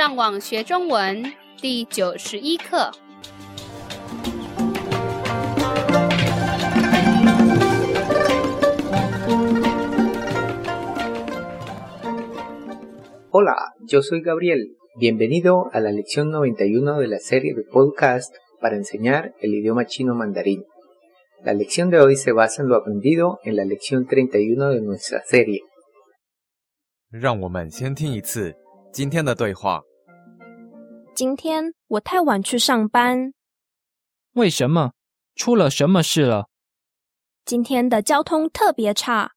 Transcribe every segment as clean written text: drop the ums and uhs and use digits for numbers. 上网学中文第91课。Hola, yo soy Gabriel. Bienvenido a la lección 91 de la serie de podcast para enseñar el idioma chino mandarín. La lección de hoy se basa en lo aprendido en la lección 31 de nuestra serie. 让我们先听一次今天的对话。今天我太晚去上班。为什么？出了什么事了？今天的交通特别差。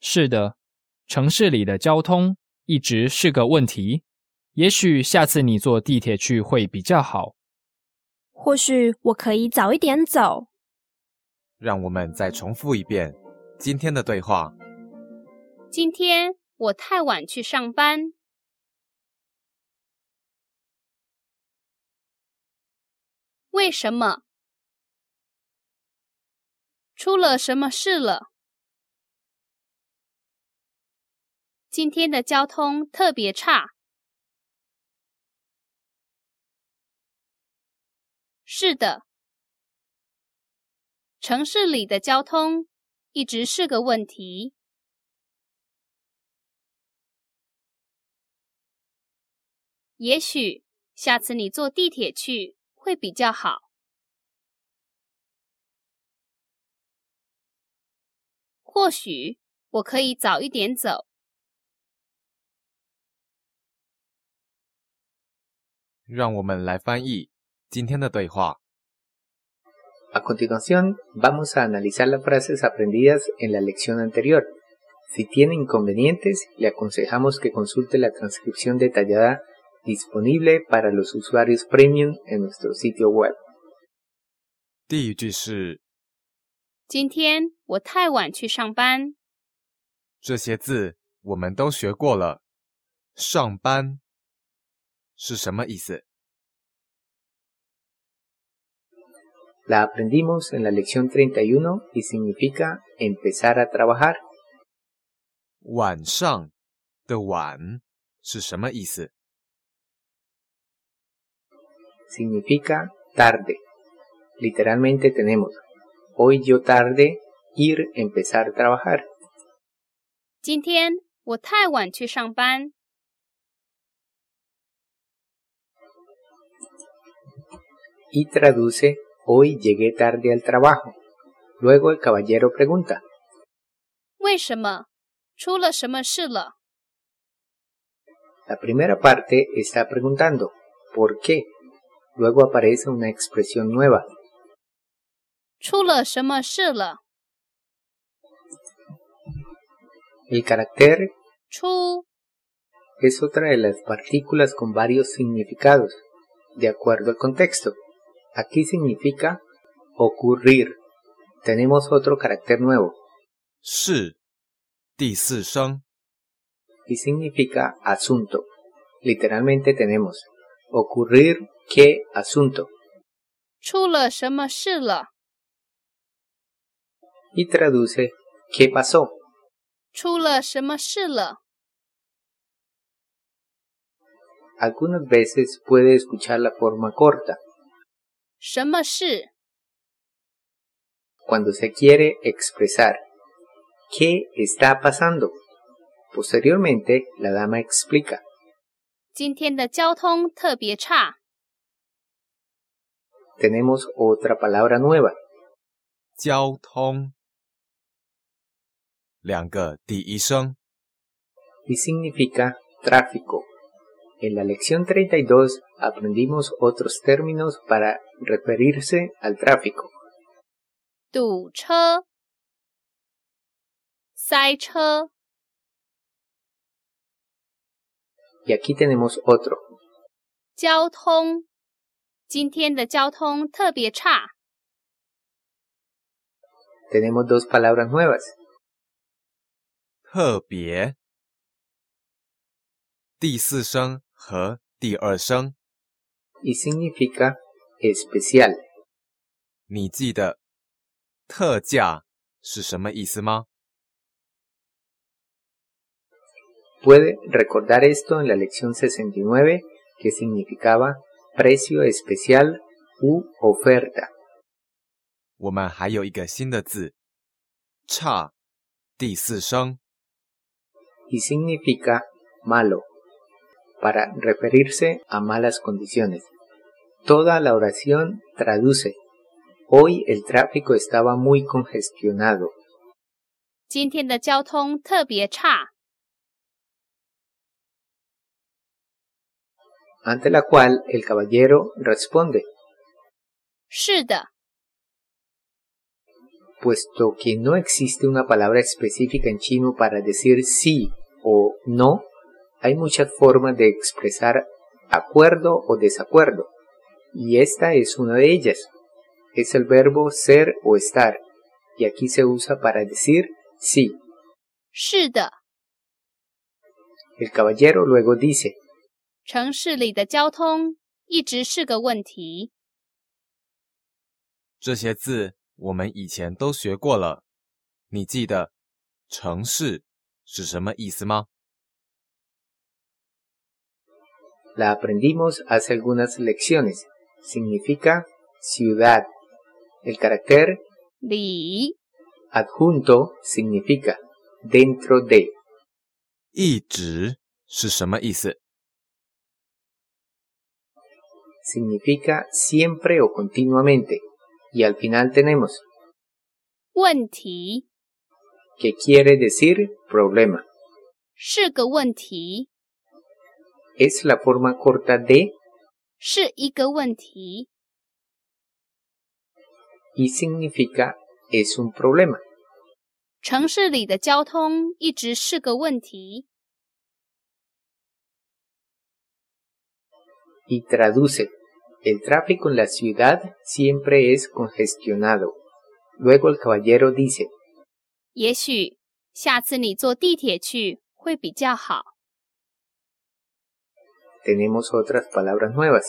是的，城市里的交通一直是个问题。也许下次你坐地铁去会比较好。或许我可以早一点走。让我们再重复一遍今天的对话。今天我太晚去上班。为什么？出了什么事了？今天的交通特别差。是的，城市里的交通一直是个问题。也许下次你坐地铁去会比较好。或许我可以早一点走。让我们来翻译今天的对话。A continuación, vamos a analizar las frases aprendidas en la lección anterior. Si tiene inconvenientes, le aconsejamos que consulte la transcripción detallada disponible para los usuarios premium en nuestro sitio web. 第一句是今天我太晚去上班。这些字我们都学过了。上班是什么意思？La aprendimos en la lección 31 y significa empezar a trabajar. 晚上的晚是什么意思？ Significa tarde. Literalmente tenemos hoy yo tarde, ir, empezar a trabajar. 今天我太晚去上班。Y traduce hoy llegué tarde al trabajo. Luego el caballero pregunta. 为什么？出了什么事了？ La primera parte está preguntando ¿por qué? Luego aparece una expresión nueva. 出了什么事了？ El carácter 出 es otra de las partículas con varios significados, de acuerdo al contexto. Aquí significa ocurrir. Tenemos otro carácter nuevo. 是第四声 y significa asunto. Literalmente tenemos ocurrir que asunto. 出了什么事了 y traduce ¿qué pasó? 出了什么事了 Algunas veces puede escuchar la forma corta.什么事 cuando se quiere expresar ¿qué está pasando? Posteriormente, la dama explica 今天的交通特别差 Tenemos otra palabra nueva 交通两个第一声 y significa tráfico. En la lección 32 aprendimos otros términos para referirse al tráfico. 堵车塞车 Y aquí tenemos otro. 交通今天的交通特别差 Tenemos dos palabras nuevas. 特别第四声和第二声 y significa especial. 你记得特价是什么意思吗 Puede recordar esto en la lección 69, que significaba precio especial u oferta. 我们还有一个新的字, 差, 第四声, y significa malo, para referirse a malas condiciones. Toda la oración traduce: hoy el tráfico estaba muy congestionado. 今天的交通特别差. Ante la cual el caballero responde: 是的. Puesto que no existe una palabra específica en chino para decir sí o no, hay muchas formas de expresar acuerdo o desacuerdo, y esta es una de ellas. Es el verbo ser o estar, y aquí se usa para decir sí. 是的. El caballero luego dice: 城市里的交通一直是个问题. 这些字我们以前都学过了, 你记得城市是什么意思吗? La aprendimos hace algunas lecciones. Significa ciudad. El carácter li adjunto significa dentro de. 一直是什么意思? Significa siempre o continuamente. Y al final tenemos 问题, que quiere decir problema. 是个问题. Es la forma corta de 是一个问题, y significa es un problema. 城市里的交通一直是个问题. Y traduce: el tráfico en la ciudad siempre es congestionado. Luego el caballero dice: 也许下次你坐地铁去会比较好. Tenemos otras palabras nuevas.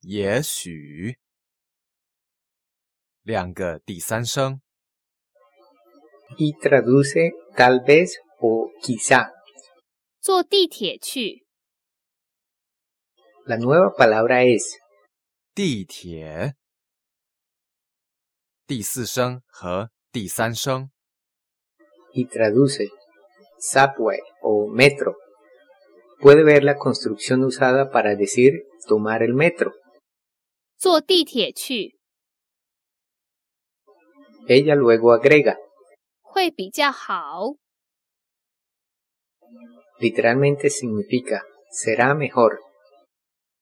也许, 2个第三声, y traduce tal vez o quizá. 坐地铁去. La nueva palabra es 地铁, 第四声和第三声, y traduce subway o metro. Puede ver la construcción usada para decir tomar el metro. 坐地铁去. Ella luego agrega 会比较好. Literalmente significa será mejor.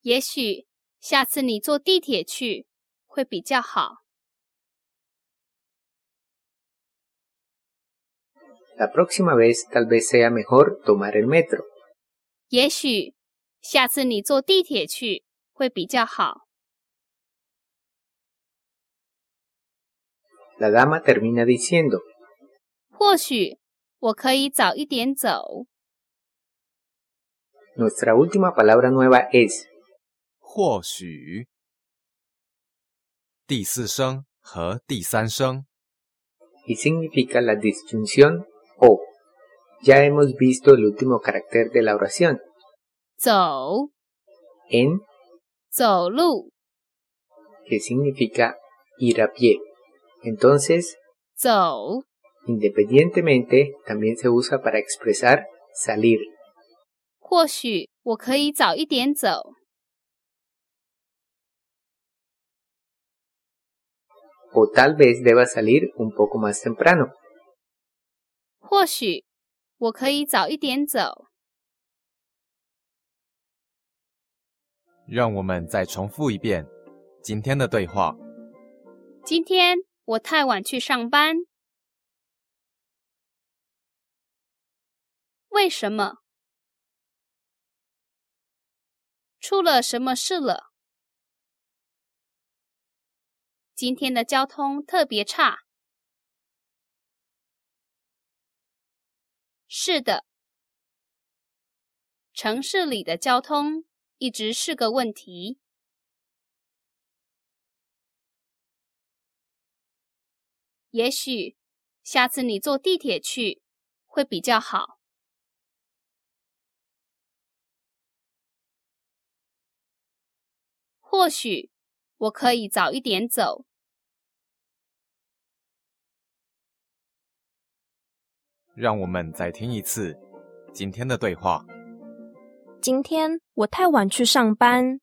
也许下次你坐地铁去会比较好. La próxima vez tal vez sea mejor tomar el metro. 也许下次你坐地铁去会比较好. La dama termina diciendo: 或许我可以早一点走. Nuestra última palabra nueva es 或许, 第四声和第三声, y significa la disyunción o. Ya hemos visto el último carácter de la oración, 走, en 走路, que significa ir a pie. Entonces 走, independientemente, también se usa para expresar salir. 或许我可以早一点走. O tal vez deba salir un poco más temprano. 或许我可以早一点走. 让我们再重复一遍今天的对话. 今天我太晚去上班. 为什么? 出了什么事了? 今天的交通特别差. 是的, 城市里的交通一直是个问题.或许我可以早一点走。让我们再听一次今天的对话。今天我太晚去上班。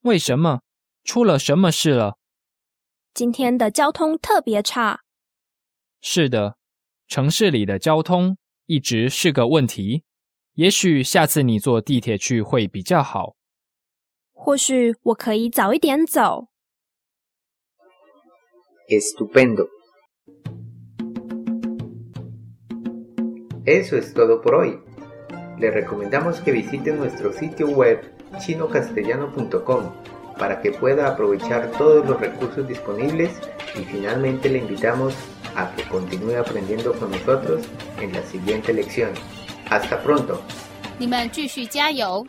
为什么？出了什么事了？今天的交通特别差。是的，城市里的交通一直是个问题。也许下次你坐地铁去会比较好。或许我可以早一点走。Estupendo. Eso es todo por hoy. Les recomendamos que visiten nuestro sitio web chino-castellano.com para que pueda aprovechar todos los recursos disponibles y finalmente le invitamos a que continúe aprendiendo con nosotros en la siguiente lección. Hasta pronto. 你们继续加油。